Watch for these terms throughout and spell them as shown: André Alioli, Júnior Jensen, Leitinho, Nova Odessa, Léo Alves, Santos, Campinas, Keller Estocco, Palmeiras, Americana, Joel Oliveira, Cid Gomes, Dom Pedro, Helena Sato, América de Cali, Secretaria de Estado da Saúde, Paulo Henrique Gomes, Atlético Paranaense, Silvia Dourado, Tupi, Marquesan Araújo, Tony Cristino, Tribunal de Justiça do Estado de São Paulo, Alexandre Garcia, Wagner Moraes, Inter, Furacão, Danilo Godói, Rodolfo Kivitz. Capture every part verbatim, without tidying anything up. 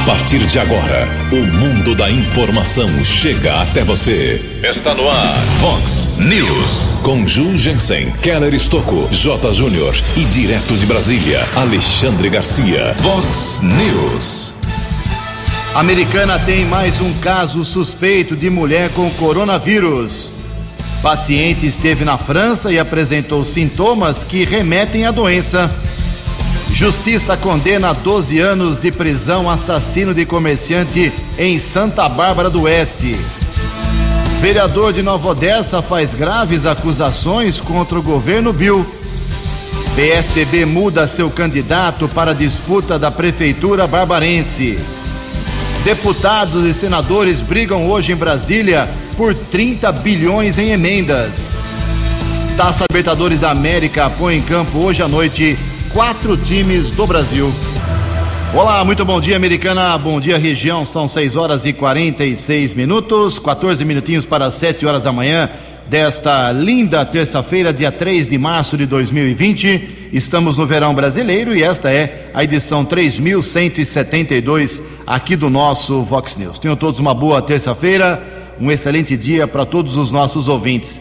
A partir de agora, o mundo da informação chega até você. Está no ar, Vox News. Com Júnior Jensen, Keller Estocco, Jota Júnior e direto de Brasília, Alexandre Garcia. Vox News. Americana tem mais um caso suspeito de mulher com coronavírus. Paciente esteve na França e apresentou sintomas que remetem à doença. Justiça condena a doze anos de prisão assassino de comerciante em Santa Bárbara do Oeste. Vereador de Nova Odessa faz graves acusações contra o governo Bill. P S D B muda seu candidato para a disputa da prefeitura barbarense. Deputados e senadores brigam hoje em Brasília por trinta bilhões em emendas. Taça Libertadores da América põe em campo hoje à noite quatro times do Brasil. Olá, muito bom dia, Americana. Bom dia, região. São seis horas e quarenta e seis minutos, quatorze minutinhos para as sete horas da manhã desta linda terça-feira, dia três de março de dois mil e vinte. Estamos no verão brasileiro e esta é a edição três mil cento e setenta e dois aqui do nosso Vox News. Tenham todos uma boa terça-feira. Um excelente dia para todos os nossos ouvintes.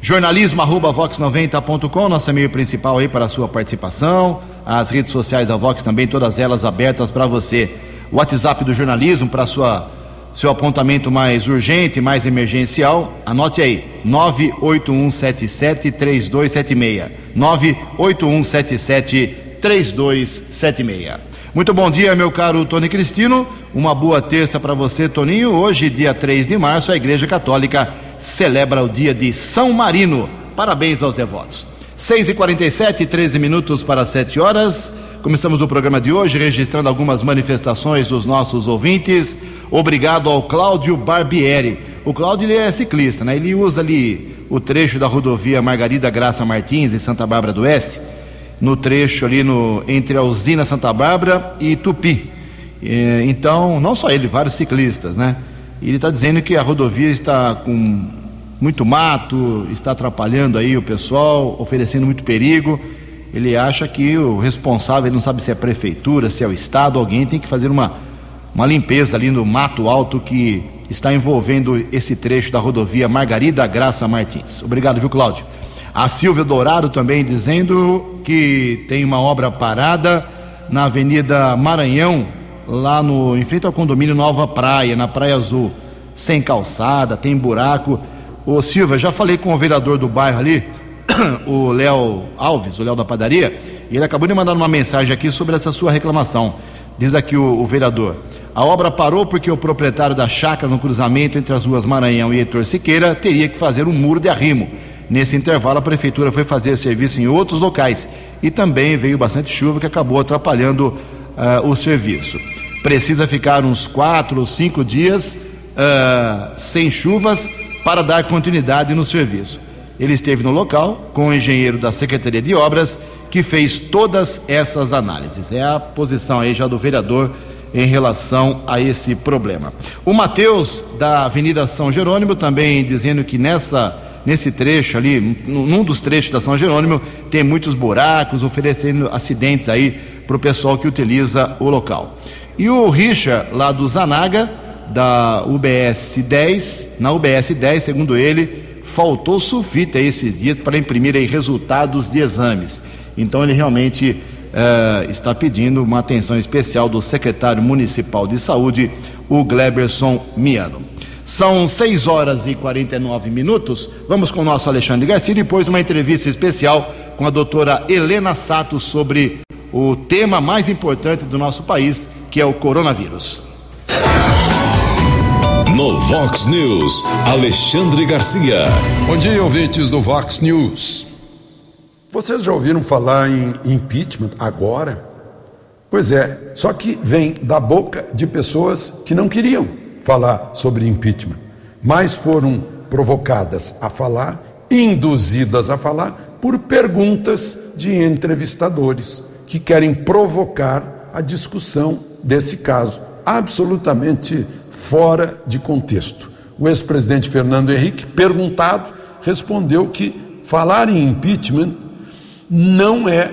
Jornalismo arroba vox noventa ponto com, nosso e-mail principal aí para a sua participação. As redes sociais da Vox também, todas elas abertas para você. O WhatsApp do jornalismo para sua, seu apontamento mais urgente, mais emergencial. Anote aí, nove oito um sete sete três dois sete seis. nove oito um sete sete três dois sete seis. Muito bom dia, meu caro Tony Cristino. Uma boa terça para você, Toninho. Hoje, dia três de março, a Igreja Católica celebra o dia de São Marino. Parabéns aos devotos. seis e quarenta e sete, treze minutos para sete horas. Começamos o programa de hoje registrando algumas manifestações dos nossos ouvintes. Obrigado ao Cláudio Barbieri. O Cláudio, ele é ciclista, né? Ele usa ali o trecho da rodovia Margarida Graça Martins, em Santa Bárbara do Oeste, no trecho ali no, entre a usina Santa Bárbara e Tupi. Então, não só ele, vários ciclistas, né? Ele está dizendo que a rodovia está com muito mato, está atrapalhando aí o pessoal, oferecendo muito perigo. Ele acha que o responsável, ele não sabe se é a prefeitura, se é o estado, alguém tem que fazer uma, uma limpeza ali no mato alto que está envolvendo esse trecho da rodovia Margarida Graça Martins. Obrigado, viu, Cláudio? A Silvia Dourado também dizendo que tem uma obra parada na Avenida Maranhão, lá no, em frente ao condomínio Nova Praia, na Praia Azul, sem calçada, tem buraco. Ô Silvia, já falei com o vereador do bairro ali, o Léo Alves, o Léo da padaria, e ele acabou de mandar uma mensagem aqui sobre essa sua reclamação. Diz aqui o, o vereador: a obra parou porque o proprietário da chácara no cruzamento entre as ruas Maranhão e Heitor Siqueira teria que fazer um muro de arrimo. Nesse intervalo, a prefeitura foi fazer serviço em outros locais e também veio bastante chuva que acabou atrapalhando uh, o serviço. Precisa ficar uns quatro ou cinco dias uh, sem chuvas para dar continuidade no serviço. Ele esteve no local com o engenheiro da Secretaria de Obras, que fez todas essas análises. É a posição aí já do vereador em relação a esse problema. O Matheus, da Avenida São Jerônimo, também dizendo que nessa... Nesse trecho ali, num dos trechos da São Jerônimo, tem muitos buracos, oferecendo acidentes aí para o pessoal que utiliza o local. E o Richa, lá do Zanaga, da U B S dez, na U B S dez, segundo ele, faltou sulfite esses dias para imprimir aí resultados de exames. Então ele realmente uh, está pedindo uma atenção especial do secretário municipal de saúde, o Gleberson Miano. São seis horas e quarenta e nove minutos. Vamos com o nosso Alexandre Garcia e depois uma entrevista especial com a doutora Helena Sato sobre o tema mais importante do nosso país, que é o coronavírus. No Vox News, Alexandre Garcia. Bom dia, ouvintes do Vox News. Vocês já ouviram falar em impeachment agora? Pois é, só que vem da boca de pessoas que não queriam falar sobre impeachment, mas foram provocadas a falar, induzidas a falar, por perguntas de entrevistadores que querem provocar a discussão desse caso, absolutamente fora de contexto. O ex-presidente Fernando Henrique, perguntado, respondeu que falar em impeachment não é,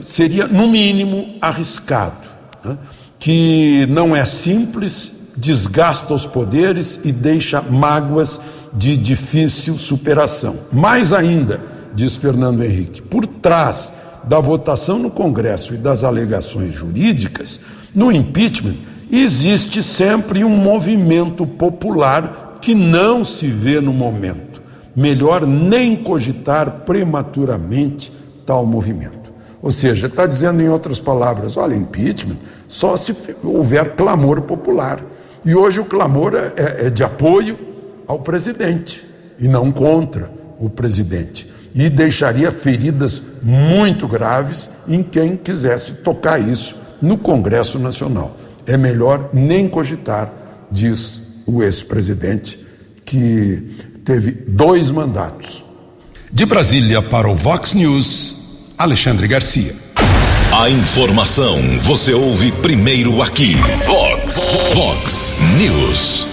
seria no mínimo arriscado, né? que não é simples, desgasta os poderes e deixa mágoas de difícil superação. Mais ainda, diz Fernando Henrique, por trás da votação no Congresso e das alegações jurídicas, no impeachment, existe sempre um movimento popular que não se vê no momento. Melhor nem cogitar prematuramente tal movimento. Ou seja, está dizendo em outras palavras, olha, impeachment só se houver clamor popular. E hoje o clamor é, é de apoio ao presidente e não contra o presidente. E deixaria feridas muito graves em quem quisesse tocar isso no Congresso Nacional. É melhor nem cogitar, diz o ex-presidente, que teve dois mandatos. De Brasília para o Vox News, Alexandre Garcia. A informação você ouve primeiro aqui. Vox, Vox News.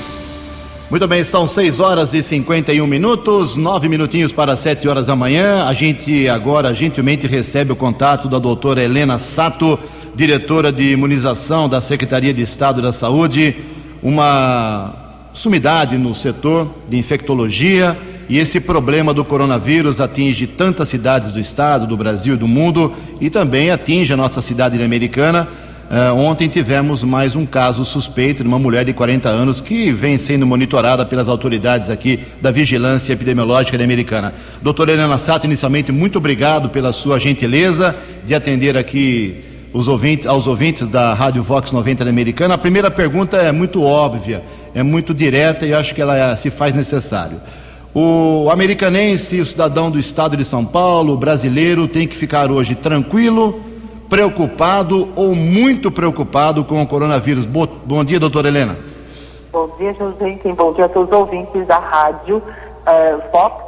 Muito bem, são seis horas e cinquenta e um minutos, nove minutinhos para sete horas da manhã. A gente agora gentilmente recebe o contato da doutora Helena Sato, diretora de imunização da Secretaria de Estado da Saúde, uma sumidade no setor de infectologia, e esse problema do coronavírus atinge tantas cidades do estado, do Brasil e do mundo, e também atinge a nossa cidade Americana. Uh, ontem tivemos mais um caso suspeito de uma mulher de quarenta anos que vem sendo monitorada pelas autoridades aqui da Vigilância Epidemiológica da Americana. Doutora Helena Sato, inicialmente, muito obrigado pela sua gentileza de atender aqui os ouvintes, aos ouvintes da Rádio Vox noventa da Americana. A primeira pergunta é muito óbvia, é muito direta e acho que ela se faz necessário. O americanense, o cidadão do estado de São Paulo, o brasileiro, tem que ficar hoje tranquilo, preocupado ou muito preocupado com o coronavírus. Bo- bom dia, doutora Helena. Bom dia, José, bom dia a todos os ouvintes da rádio uh, Fox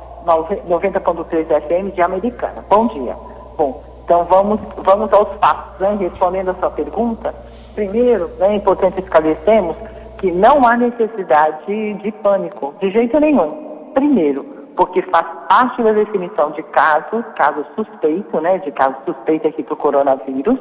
noventa ponto três F M de Americana. Bom dia. Bom, então vamos, vamos aos fatos, né? Respondendo a sua pergunta, primeiro, né, é importante esclarecermos que não há necessidade de pânico, de jeito nenhum. Primeiro, porque faz parte da definição de caso, caso suspeito, né, de caso suspeito aqui para o coronavírus,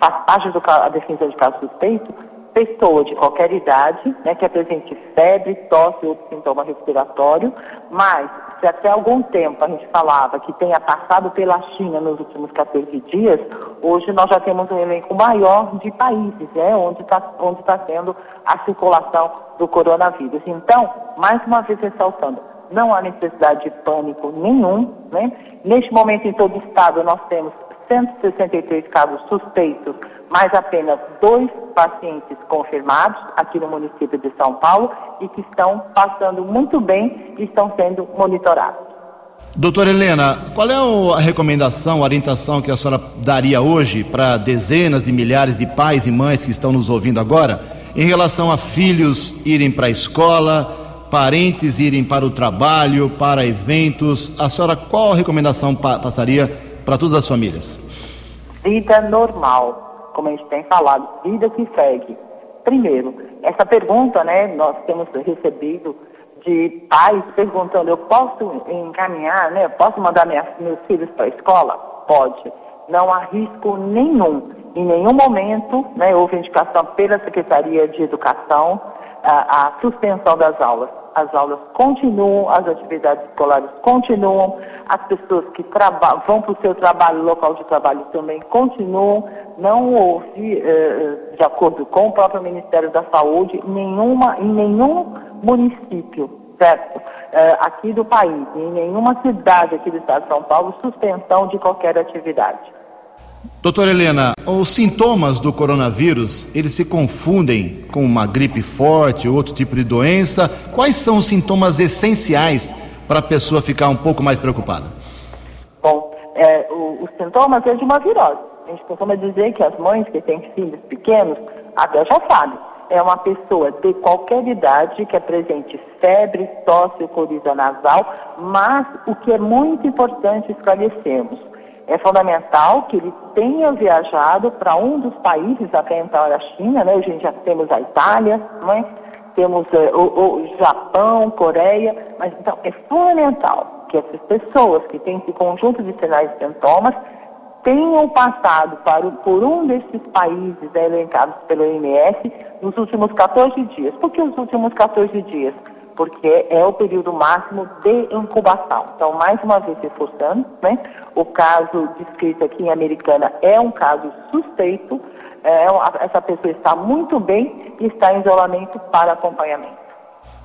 faz parte da definição de caso suspeito, pessoa de qualquer idade, né, que apresente febre, tosse ou sintoma respiratório, mas se até algum tempo a gente falava que tenha passado pela China nos últimos catorze dias, hoje nós já temos um elenco maior de países, né, onde está onde tá sendo a circulação do coronavírus. Então, mais uma vez ressaltando, não há necessidade de pânico nenhum, né? Neste momento, em todo o estado, nós temos cento e sessenta e três casos suspeitos, mas apenas dois pacientes confirmados aqui no município de São Paulo e que estão passando muito bem e estão sendo monitorados. Doutora Helena, qual é a recomendação, a orientação que a senhora daria hoje para dezenas de milhares de pais e mães que estão nos ouvindo agora em relação a filhos irem para a escola, parentes irem para o trabalho, para eventos? A senhora, qual a recomendação pa- passaria para todas as famílias? Vida normal, como a gente tem falado, vida que segue. Primeiro, essa pergunta, né, nós temos recebido de pais perguntando, eu posso encaminhar, né, eu posso mandar minha, meus filhos para a escola? Pode, não há risco nenhum, em nenhum momento, né, houve indicação pela Secretaria de Educação, A, a suspensão das aulas. As aulas continuam, as atividades escolares continuam, as pessoas que traba- vão para o seu trabalho, local de trabalho também continuam. Não houve, eh, de acordo com o próprio Ministério da Saúde, nenhuma, em nenhum município, certo? Eh, aqui do país, em nenhuma cidade aqui do estado de São Paulo, suspensão de qualquer atividade. Doutora Helena, os sintomas do coronavírus, eles se confundem com uma gripe forte ou outro tipo de doença. Quais são os sintomas essenciais para a pessoa ficar um pouco mais preocupada? Bom, é, o, os sintomas é de uma virose. A gente costuma dizer que as mães que têm filhos pequenos até já sabem. É uma pessoa de qualquer idade que apresente febre, tosse, coriza nasal, mas o que é muito importante esclarecermos, é fundamental que ele tenha viajado para um dos países, até então era a China, né? Hoje já temos a Itália, né? Temos eh, o, o Japão, Coreia, mas então é fundamental que essas pessoas que têm esse conjunto de sinais e sintomas tenham passado para, por um desses países elencados pelo O M S nos últimos catorze dias. Por que os últimos catorze dias? Porque é o período máximo de incubação. Então, mais uma vez reforçando, né? O caso descrito aqui em Americana é um caso suspeito, é, essa pessoa está muito bem e está em isolamento para acompanhamento.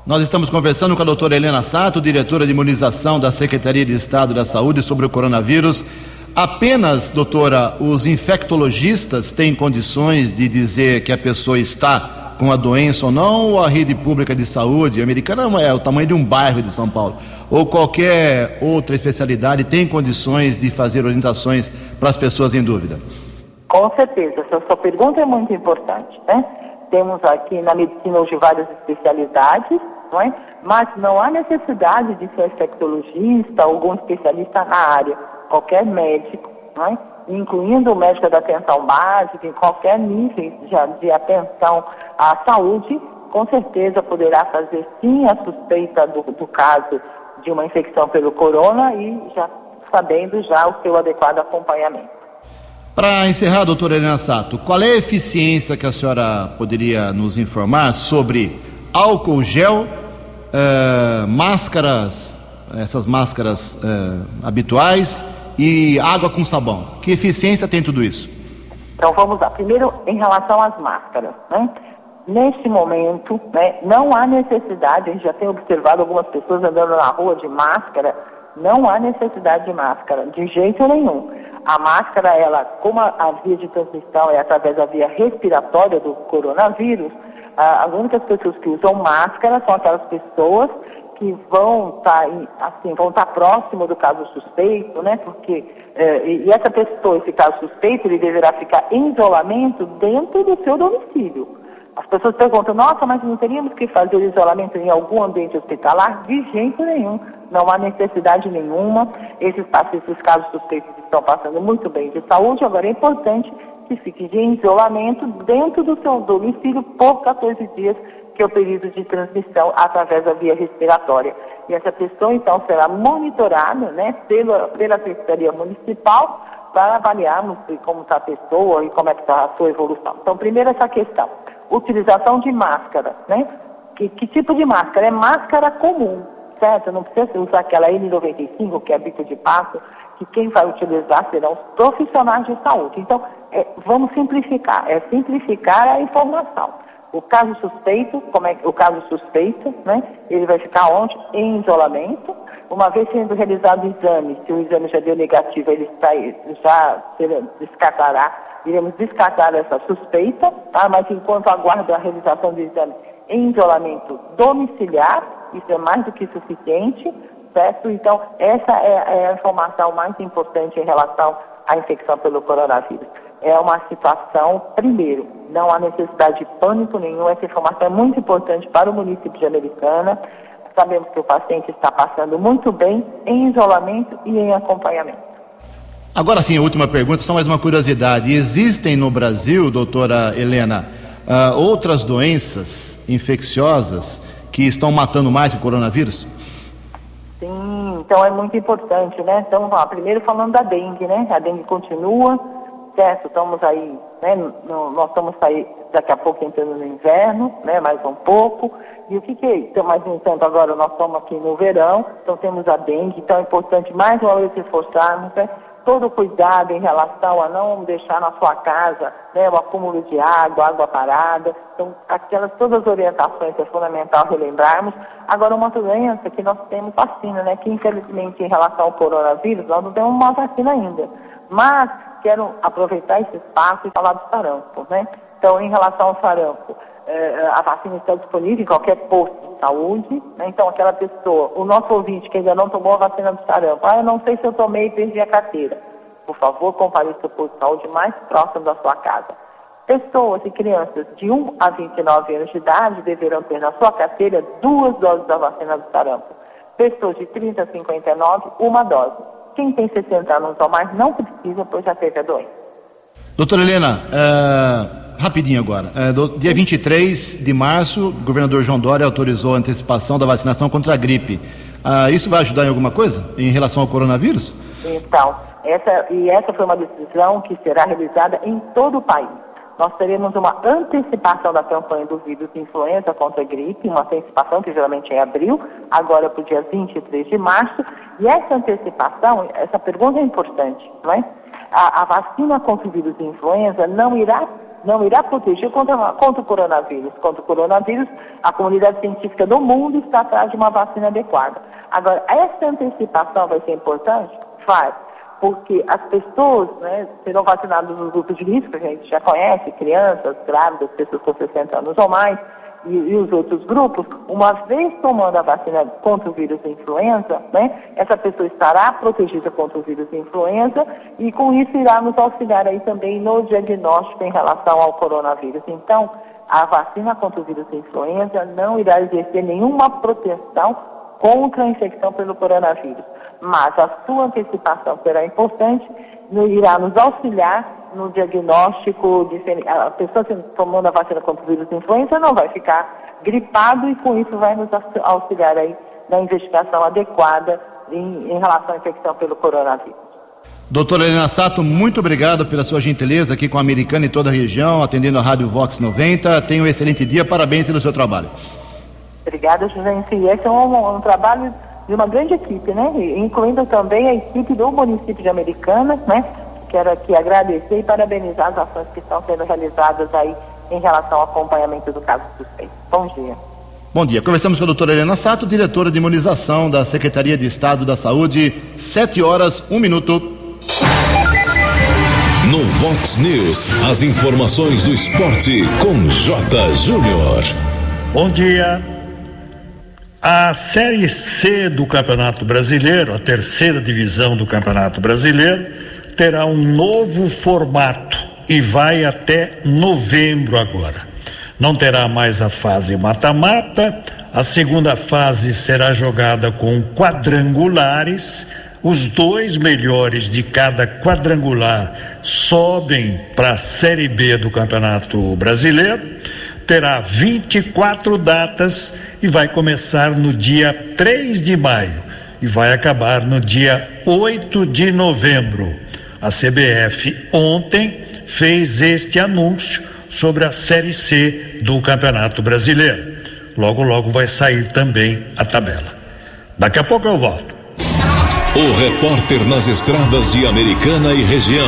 Nós estamos conversando com a doutora Helena Sato, diretora de imunização da Secretaria de Estado da Saúde, sobre o coronavírus. Apenas, doutora, os infectologistas têm condições de dizer que a pessoa está com a doença ou não, ou a rede pública de saúde americana é o tamanho de um bairro de São Paulo, ou qualquer outra especialidade tem condições de fazer orientações para as pessoas em dúvida? Com certeza, essa sua pergunta é muito importante, né? Temos aqui na medicina hoje várias especialidades, não é? Mas não há necessidade de ser infectologista ou algum especialista na área. Qualquer médico, não é? Incluindo o médico da atenção básica, em qualquer nível de, de atenção à saúde, com certeza poderá fazer sim a suspeita do, do caso de uma infecção pelo corona e já sabendo já o seu adequado acompanhamento. Para encerrar, doutora Helena Sato, qual é a eficiência que a senhora poderia nos informar sobre álcool gel, eh, máscaras, essas máscaras eh, habituais e água com sabão? Que eficiência tem tudo isso? Então vamos lá. Primeiro, em relação às máscaras, né? Neste momento, né, não há necessidade, a gente já tem observado algumas pessoas andando na rua de máscara, não há necessidade de máscara, de jeito nenhum. A máscara, ela, como a via de transmissão é através da via respiratória do coronavírus, as únicas pessoas que usam máscara são aquelas pessoas que vão estar, assim, vão estar próximo do caso suspeito, né? Porque, e essa pessoa, esse caso suspeito, ele deverá ficar em isolamento dentro do seu domicílio. As pessoas perguntam, nossa, mas não teríamos que fazer isolamento em algum ambiente hospitalar? De jeito nenhum, não há necessidade nenhuma. Esses, esses casos suspeitos estão passando muito bem de saúde, agora é importante que fique em isolamento dentro do seu domicílio por catorze dias, que é o período de transmissão através da via respiratória. E essa pessoa, então, será monitorada, né, pela, pela Secretaria Municipal para avaliarmos como está a pessoa e como é que está a sua evolução. Então, primeiro essa questão. Utilização de máscara, né? Que, que tipo de máscara? É máscara comum, certo? Não precisa usar aquela N noventa e cinco, que é bico de pato, que quem vai utilizar serão os profissionais de saúde. Então, é, vamos simplificar, é simplificar a informação. O caso suspeito, como é o caso suspeito, né? Ele vai ficar onde? Em isolamento. Uma vez sendo realizado o exame, se o exame já deu negativo, ele sai, já descartará, iremos descartar essa suspeita, tá? Mas enquanto aguarda a realização do exame em isolamento domiciliar, isso é mais do que suficiente, certo? Então, essa é a informação mais importante em relação à infecção pelo coronavírus. É uma situação, primeiro, não há necessidade de pânico nenhum, essa informação é muito importante para o município de Americana. Sabemos que o paciente está passando muito bem em isolamento e em acompanhamento. Agora sim, a última pergunta, só mais uma curiosidade. Existem no Brasil, doutora Helena, uh, outras doenças infecciosas que estão matando mais que o coronavírus? Sim, então é muito importante, né? Então, ó, primeiro falando da dengue, né? A dengue continua, certo? Estamos aí, né? No, nós estamos aí daqui a pouco entrando no inverno, né? Mais um pouco. E o que que é isso? Então, mais um tanto agora, nós estamos aqui no verão, então temos a dengue, então é importante mais uma vez reforçarmos, né? Todo cuidado em relação a não deixar na sua casa, né? O acúmulo de água, água parada, então aquelas todas as orientações é fundamental relembrarmos. Agora uma doença que nós temos vacina, né? Que infelizmente em relação ao coronavírus, nós não temos uma vacina ainda, mas quero aproveitar esse espaço e falar do sarampo, né? Então em relação ao sarampo, a vacina está disponível em qualquer posto de saúde, né? Então aquela pessoa, o nosso ouvinte que ainda não tomou a vacina do sarampo, ah, eu não sei se eu tomei e perdi a carteira, por favor, compareça ao posto de saúde mais próximo da sua casa. Pessoas e crianças de um a vinte e nove anos de idade deverão ter na sua carteira duas doses da vacina do sarampo. Pessoas de trinta a cinquenta e nove, uma dose. Quem tem sessenta anos ou mais não precisa, pois já teve a doença. Doutora Helena, é... rapidinho agora, é, do, dia vinte e três de março, o governador João Dória autorizou a antecipação da vacinação contra a gripe. Ah, isso vai ajudar em alguma coisa em relação ao coronavírus? Então, Essa, e essa foi uma decisão que será realizada em todo o país. Nós teremos uma antecipação da campanha do vírus de influenza contra a gripe, uma antecipação que geralmente é em abril, agora para o dia vinte e três de março. E essa antecipação, essa pergunta é importante, não é? A, a vacina contra o vírus de influenza não irá não irá proteger contra, contra o coronavírus. Contra o coronavírus, a comunidade científica do mundo está atrás de uma vacina adequada. Agora, essa antecipação vai ser importante? Vai, porque as pessoas, né, serão vacinadas nos grupos de risco, a gente já conhece, crianças, grávidas, pessoas com sessenta anos ou mais, e, e os outros grupos. Uma vez tomando a vacina contra o vírus da influenza, né, essa pessoa estará protegida contra o vírus da influenza e com isso irá nos auxiliar aí também no diagnóstico em relação ao coronavírus. Então, a vacina contra o vírus da influenza não irá exercer nenhuma proteção contra a infecção pelo coronavírus, mas a sua antecipação será importante, irá nos auxiliar no diagnóstico. A pessoa tomando a vacina contra o vírus de influenza não vai ficar gripado e com isso vai nos auxiliar aí na investigação adequada em, em relação à infecção pelo coronavírus. Doutora Helena Sato, muito obrigado pela sua gentileza aqui com a Americana e toda a região, atendendo a Rádio Vox noventa. Tenha um excelente dia, parabéns pelo seu trabalho. Obrigada, José. Esse é um, um trabalho de uma grande equipe, né? Incluindo também a equipe do município de Americana, né? Quero aqui agradecer e parabenizar as ações que estão sendo realizadas aí em relação ao acompanhamento do caso suspeito. Bom dia. Bom dia. Conversamos com a doutora Helena Sato, diretora de imunização da Secretaria de Estado da Saúde. sete horas, um minuto. No Vox News, as informações do esporte com Jota Júnior. Bom dia. A Série C do Campeonato Brasileiro, a terceira divisão do Campeonato Brasileiro, terá um novo formato e vai até novembro agora. Não terá mais a fase mata-mata, a segunda fase será jogada com quadrangulares, os dois melhores de cada quadrangular sobem para a Série B do Campeonato Brasileiro, terá vinte e quatro datas e vai começar no dia três de maio e vai acabar no dia oito de novembro. A C B F ontem fez este anúncio sobre a Série C do Campeonato Brasileiro. Logo, logo vai sair também a tabela. Daqui a pouco eu volto. O repórter nas estradas de Americana e região.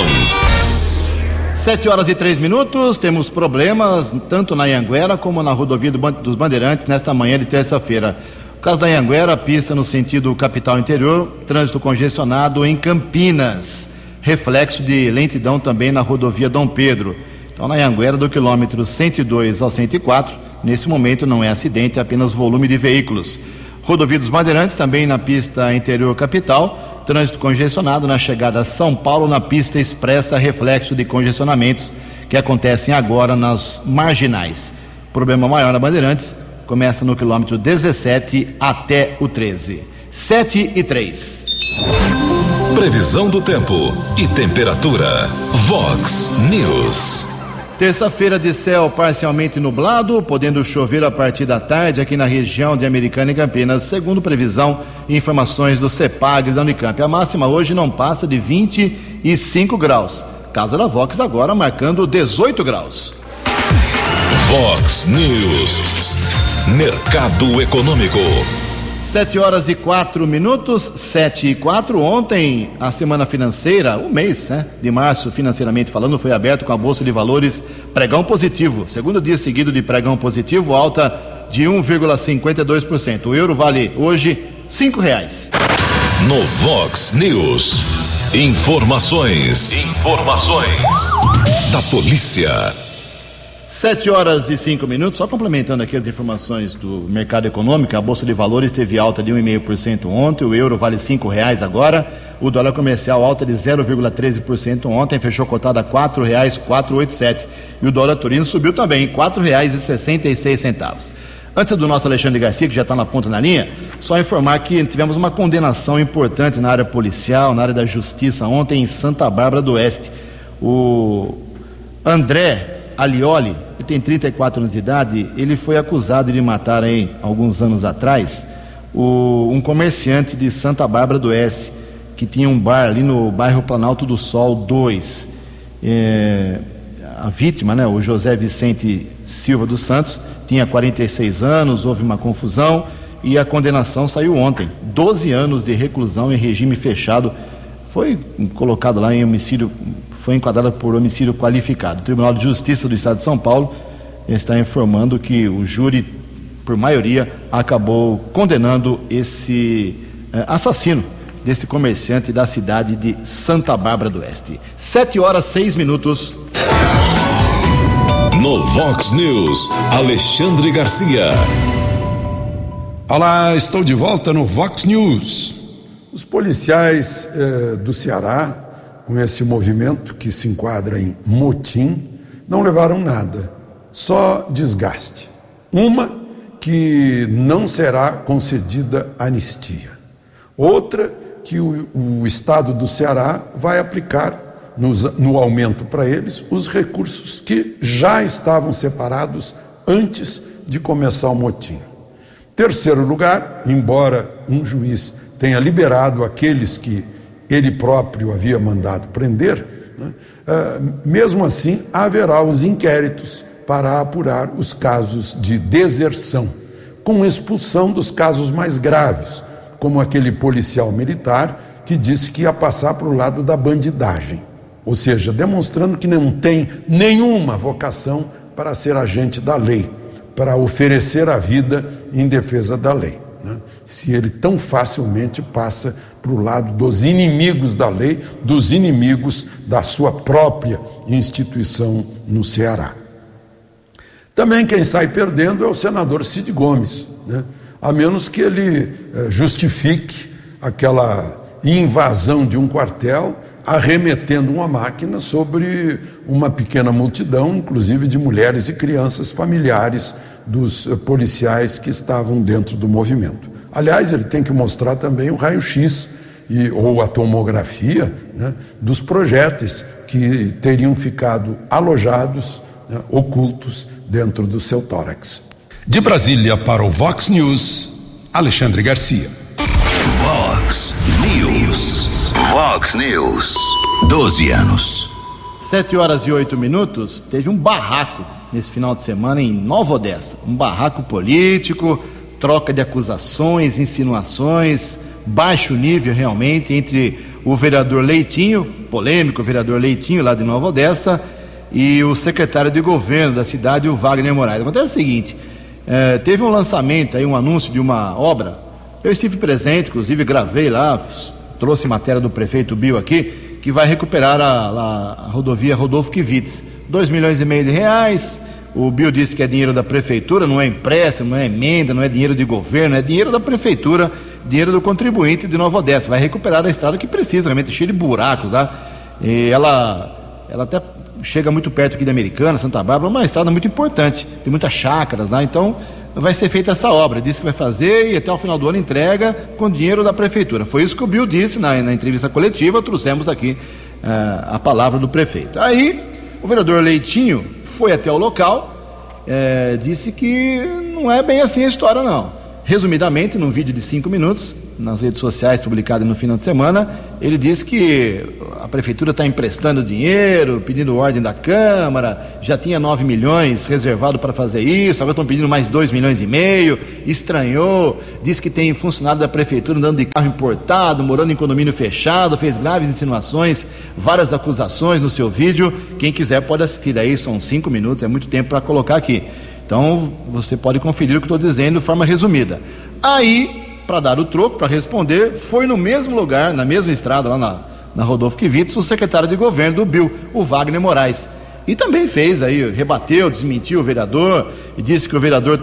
Sete horas e três minutos, temos problemas tanto na Anhanguera como na Rodovia dos Bandeirantes nesta manhã de terça-feira. O caso da Anhanguera, pista no sentido capital interior, trânsito congestionado em Campinas. Reflexo de lentidão também na rodovia Dom Pedro. Então, na Anhanguera, do quilômetro cento e dois ao cento e quatro, nesse momento não é acidente, é apenas volume de veículos. Rodovia dos Bandeirantes, também na pista interior capital, trânsito congestionado na chegada a São Paulo, na pista expressa, reflexo de congestionamentos que acontecem agora nas marginais. Problema maior na Bandeirantes, começa no quilômetro dezessete até o treze. sete e três. Previsão do tempo e temperatura. Vox News. Terça-feira de céu parcialmente nublado, podendo chover a partir da tarde aqui na região de Americana e Campinas, segundo previsão e informações do CEPAG e da Unicamp. A máxima hoje não passa de vinte e cinco graus. Casa da Vox agora marcando dezoito graus. Vox News. Mercado Econômico. sete horas e quatro minutos, sete e quatro. Ontem, a semana financeira, o mês, né, de março, financeiramente falando, foi aberto com a Bolsa de Valores pregão positivo. Segundo dia seguido de pregão positivo, alta de um vírgula cinquenta e dois por cento. O euro vale hoje cinco reais. No Vox News, informações, informações da polícia. Sete horas e cinco minutos, só complementando aqui as informações do mercado econômico, a Bolsa de Valores teve alta de um vírgula cinco por cento ontem, o euro vale cinco reais agora, o dólar comercial alta de zero vírgula treze por cento ontem, fechou cotado a quatro reais e quatrocentos e oitenta e sete centavos e o dólar turino subiu também, quatro reais e sessenta e seis centavos. Antes do nosso Alexandre Garcia, que já está na ponta na linha, só informar que tivemos uma condenação importante na área policial, na área da justiça ontem em Santa Bárbara do Oeste. O André Alioli, que tem trinta e quatro anos de idade, ele foi acusado de matar aí, alguns anos atrás, o, um comerciante de Santa Bárbara do Oeste. que tinha um bar ali no bairro Planalto do Sol dois. É, a vítima, né, o José Vicente Silva dos Santos, tinha quarenta e seis anos, houve uma confusão e a condenação saiu ontem. doze anos de reclusão em regime fechado. Foi colocado lá em homicídio, foi enquadrado por homicídio qualificado. O Tribunal de Justiça do Estado de São Paulo está informando que o júri, por maioria, acabou condenando esse assassino desse comerciante da cidade de Santa Bárbara do Oeste. sete horas, seis minutos. No Vox News, Alexandre Garcia. Olá, estou de volta no Vox News. Os policiais eh, do Ceará, com esse movimento que se enquadra em motim, não levaram nada, só desgaste. Uma, que não será concedida anistia. Outra, que o, o Estado do Ceará vai aplicar nos, no aumento para eles os recursos que já estavam separados antes de começar o motim. Terceiro lugar, embora um juiz tenha liberado aqueles que ele próprio havia mandado prender, né, uh, mesmo assim haverá os inquéritos para apurar os casos de deserção, com expulsão dos casos mais graves, como aquele policial militar que disse que ia passar para o lado da bandidagem, ou seja, demonstrando que não tem nenhuma vocação para ser agente da lei, para oferecer a vida em defesa da lei, né? Se ele tão facilmente passa para o lado dos inimigos da lei, dos inimigos da sua própria instituição no Ceará. Também quem sai perdendo é o senador Cid Gomes, né? A menos que ele eh, justifique aquela invasão de um quartel arremetendo uma máquina sobre uma pequena multidão, inclusive de mulheres e crianças familiares dos eh, policiais que estavam dentro do movimento. Aliás, ele tem que mostrar também o raio-x e, ou a tomografia, né, dos projéteis que teriam ficado alojados, né, ocultos dentro do seu tórax. De Brasília para o Vox News, Alexandre Garcia. Vox News. Vox News. doze anos. sete horas e oito minutos. Teve um barraco nesse final de semana em Nova Odessa. Um barraco político, troca de acusações, insinuações, baixo nível realmente entre o vereador Leitinho, polêmico vereador Leitinho lá de Nova Odessa, e o secretário de governo da cidade, o Wagner Moraes. Acontece o seguinte, eh, teve um lançamento, aí, um anúncio de uma obra, eu estive presente, inclusive gravei lá, trouxe matéria do prefeito Bill aqui, que vai recuperar a, a, a rodovia Rodolfo Kivitz, dois milhões e meio de reais, o Bill disse que é dinheiro da prefeitura, não é empréstimo, não é emenda, não é dinheiro de governo, é dinheiro da prefeitura, dinheiro do contribuinte de Nova Odessa, vai recuperar a estrada que precisa, realmente cheia de buracos, tá? E ela, ela até chega muito perto aqui da Americana, Santa Bárbara, uma estrada muito importante, tem muitas chácaras lá, né? Então vai ser feita essa obra, disse que vai fazer e até o final do ano entrega com dinheiro da prefeitura. Foi isso que o Bill disse na, na entrevista coletiva, trouxemos aqui uh, a palavra do prefeito. Aí o vereador Leitinho foi até o local, uh, disse que não é bem assim a história não. Resumidamente, num vídeo de cinco minutos, nas redes sociais publicado no final de semana, ele disse que a prefeitura está emprestando dinheiro, pedindo ordem da Câmara, já tinha nove milhões reservado para fazer isso, agora estão pedindo mais dois milhões e meio, estranhou, disse que tem funcionário da prefeitura andando de carro importado, morando em condomínio fechado, fez graves insinuações, várias acusações no seu vídeo. Quem quiser pode assistir aí, são cinco minutos, é muito tempo para colocar aqui, então você pode conferir o que estou dizendo de forma resumida. Aí, para dar o troco, para responder, foi no mesmo lugar, na mesma estrada, lá na, na Rodolfo Kivitz, o secretário de governo do Bill, o Wagner Moraes, e também fez aí, rebateu, desmentiu o vereador, e disse que o vereador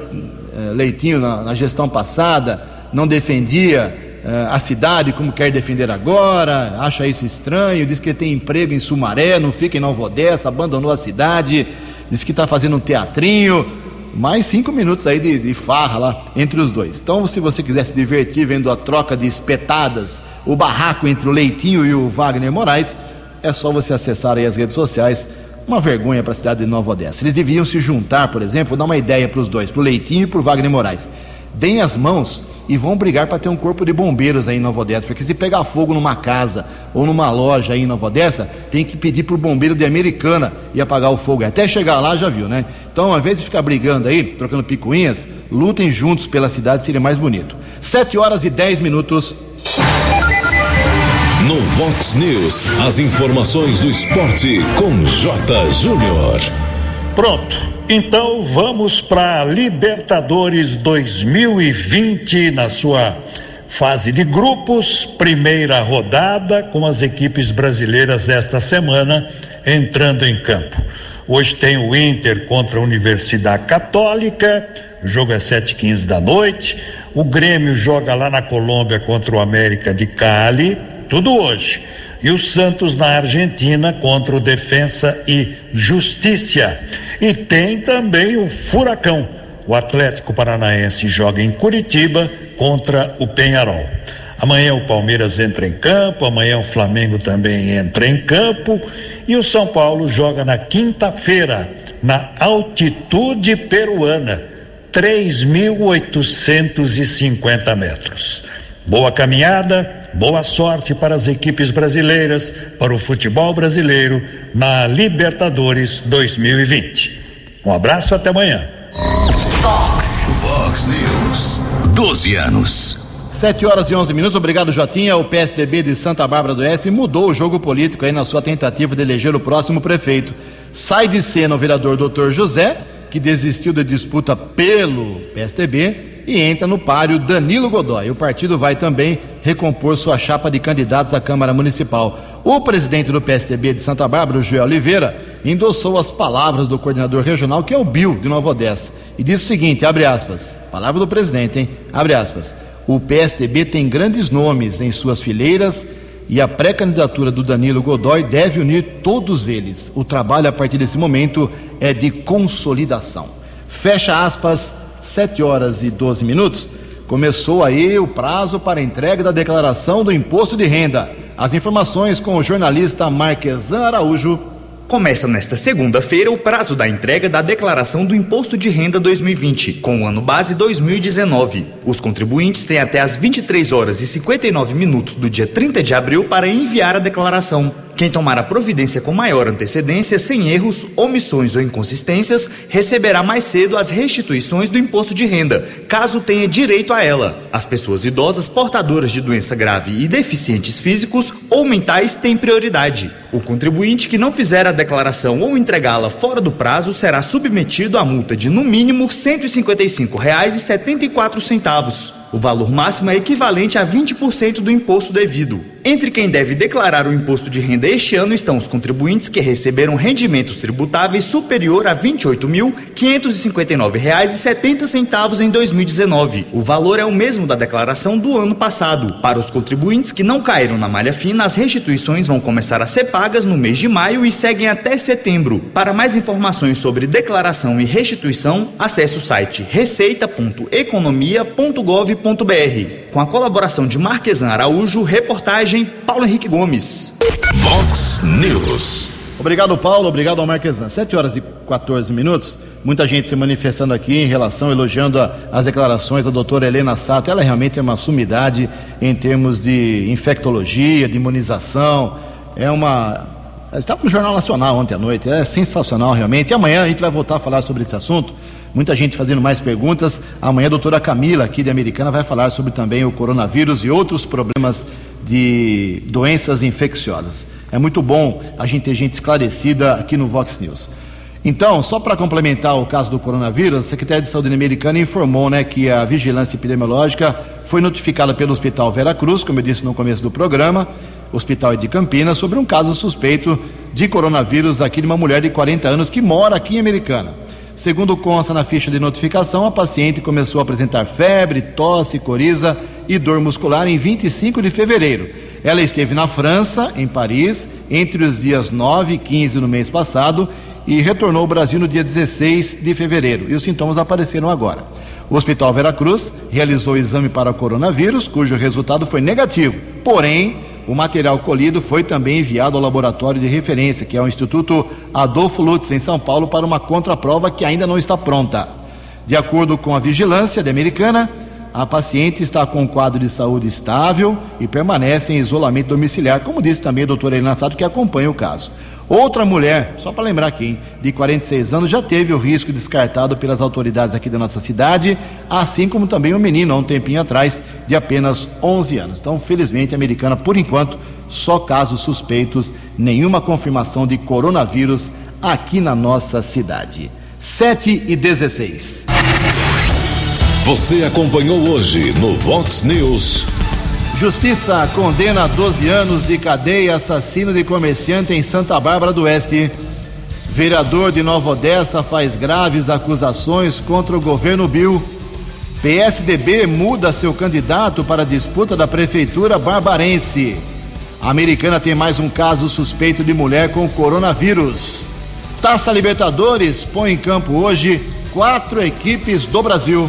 eh, Leitinho, na, na gestão passada, não defendia eh, a cidade como quer defender agora, acha isso estranho, diz que ele tem emprego em Sumaré, não fica em Nova Odessa, abandonou a cidade, diz que está fazendo um teatrinho. Mais cinco minutos aí de, de farra lá entre os dois. Então, se você quiser se divertir vendo a troca de espetadas, o barraco entre o Leitinho e o Wagner Moraes, é só você acessar aí as redes sociais. Uma vergonha para a cidade de Nova Odessa. Eles deviam se juntar, por exemplo, vou dar uma ideia para os dois, para o Leitinho e para o Wagner Moraes. Deem as mãos e vão brigar para ter um corpo de bombeiros aí em Nova Odessa, porque se pegar fogo numa casa ou numa loja aí em Nova Odessa, tem que pedir para o bombeiro de Americana e apagar o fogo. Até chegar lá já viu, né? Então, ao invés de ficar brigando aí, trocando picuinhas, lutem juntos pela cidade, seria mais bonito. sete horas e dez minutos. No Vox News, as informações do esporte com Jota Júnior. Pronto. Então vamos para Libertadores dois mil e vinte na sua fase de grupos, primeira rodada com as equipes brasileiras desta semana entrando em campo. Hoje tem o Inter contra a Universidade Católica, o jogo é sete e quinze da noite, o Grêmio joga lá na Colômbia contra o América de Cali, tudo hoje. E o Santos na Argentina contra o Defensa e Justiça. E tem também o Furacão. O Atlético Paranaense joga em Curitiba contra o Peñarol. Amanhã o Palmeiras entra em campo, amanhã o Flamengo também entra em campo. E o São Paulo joga na quinta-feira, na altitude peruana, três mil oitocentos e cinquenta metros. Boa caminhada, boa sorte para as equipes brasileiras, para o futebol brasileiro na Libertadores dois mil e vinte. Um abraço, até amanhã. Fox, Fox News, doze anos. sete horas e onze minutos, obrigado Jotinha. O P S D B de Santa Bárbara do Oeste mudou o jogo político aí na sua tentativa de eleger o próximo prefeito. Sai de cena o vereador doutor José, que desistiu da disputa pelo P S D B, e entra no páreo Danilo Godói. O partido vai também recompor sua chapa de candidatos à Câmara Municipal. O presidente do P S D B de Santa Bárbara, o Joel Oliveira, endossou as palavras do coordenador regional, que é o Bill, de Nova Odessa, e disse o seguinte, abre aspas, palavra do presidente, hein, abre aspas, o P S D B tem grandes nomes em suas fileiras e a pré-candidatura do Danilo Godói deve unir todos eles. O trabalho a partir desse momento é de consolidação. Fecha aspas. sete horas e doze minutos, começou aí o prazo para entrega da declaração do imposto de renda. As informações com o jornalista Marquesan Araújo. Começa nesta segunda-feira o prazo da entrega da declaração do Imposto de Renda dois mil e vinte, com o ano base dois mil e dezenove. Os contribuintes têm até as vinte e três horas e cinquenta e nove minutos do dia trinta de abril para enviar a declaração. Quem tomar a providência com maior antecedência, sem erros, omissões ou inconsistências, receberá mais cedo as restituições do imposto de renda, caso tenha direito a ela. As pessoas idosas, portadoras de doença grave e deficientes físicos ou mentais têm prioridade. O contribuinte que não fizer a declaração ou entregá-la fora do prazo será submetido a multa de, no mínimo, cento e cinquenta e cinco reais e setenta e quatro centavos. O valor máximo é equivalente a vinte por cento do imposto devido. Entre quem deve declarar o imposto de renda este ano estão os contribuintes que receberam rendimentos tributáveis superior a vinte e oito mil, quinhentos e cinquenta e nove reais e setenta centavos em dois mil e dezenove. O valor é o mesmo da declaração do ano passado. Para os contribuintes que não caíram na malha fina, as restituições vão começar a ser pagas no mês de maio e seguem até setembro. Para mais informações sobre declaração e restituição, acesse o site receita ponto economia ponto gov ponto br. Com a colaboração de Marquesan Araújo, reportagem Paulo Henrique Gomes. Vox News. Obrigado, Paulo. Obrigado ao Marquesan. sete horas e quatorze minutos. Muita gente se manifestando aqui em relação, elogiando a, as declarações da doutora Helena Sato. Ela realmente é uma sumidade em termos de infectologia, de imunização. É uma... Estava no Jornal Nacional ontem à noite. É sensacional, realmente. E amanhã a gente vai voltar a falar sobre esse assunto. Muita gente fazendo mais perguntas. Amanhã a doutora Camila, aqui de Americana, vai falar sobre também o coronavírus e outros problemas de doenças infecciosas. É muito bom a gente ter gente esclarecida aqui no Vox News. Então, só para complementar o caso do coronavírus, a Secretaria de Saúde Americana informou, né, que a Vigilância Epidemiológica foi notificada pelo Hospital Vera Cruz, como eu disse no começo do programa, Hospital de Campinas, sobre um caso suspeito de coronavírus aqui de uma mulher de quarenta anos que mora aqui em Americana. Segundo consta na ficha de notificação, a paciente começou a apresentar febre, tosse, coriza e dor muscular em vinte e cinco de fevereiro. Ela esteve na França, em Paris, entre os dias nove e quinze no mês passado e retornou ao Brasil no dia dezesseis de fevereiro. E os sintomas apareceram agora. O Hospital Vera Cruz realizou o exame para coronavírus, cujo resultado foi negativo. Porém, o material colhido foi também enviado ao laboratório de referência, que é o Instituto Adolfo Lutz, em São Paulo, para uma contraprova que ainda não está pronta. De acordo com a Vigilância de Americana, A paciente está com um quadro de saúde estável e permanece em isolamento domiciliar, como disse também a doutora Helena Sato, que acompanha o caso. Outra mulher, só para lembrar aqui, hein, de quarenta e seis anos, já teve o risco descartado pelas autoridades aqui da nossa cidade, assim como também um menino, há um tempinho atrás, de apenas onze anos. Então, felizmente, a Americana, por enquanto, só casos suspeitos, nenhuma confirmação de coronavírus aqui na nossa cidade. sete e dezesseis. Você acompanhou hoje no Vox News. Justiça condena doze anos de cadeia assassino de comerciante em Santa Bárbara do Oeste. Vereador de Nova Odessa faz graves acusações contra o governo Bill. P S D B muda seu candidato para a disputa da prefeitura barbarense. A Americana tem mais um caso suspeito de mulher com coronavírus. Taça Libertadores põe em campo hoje quatro equipes do Brasil.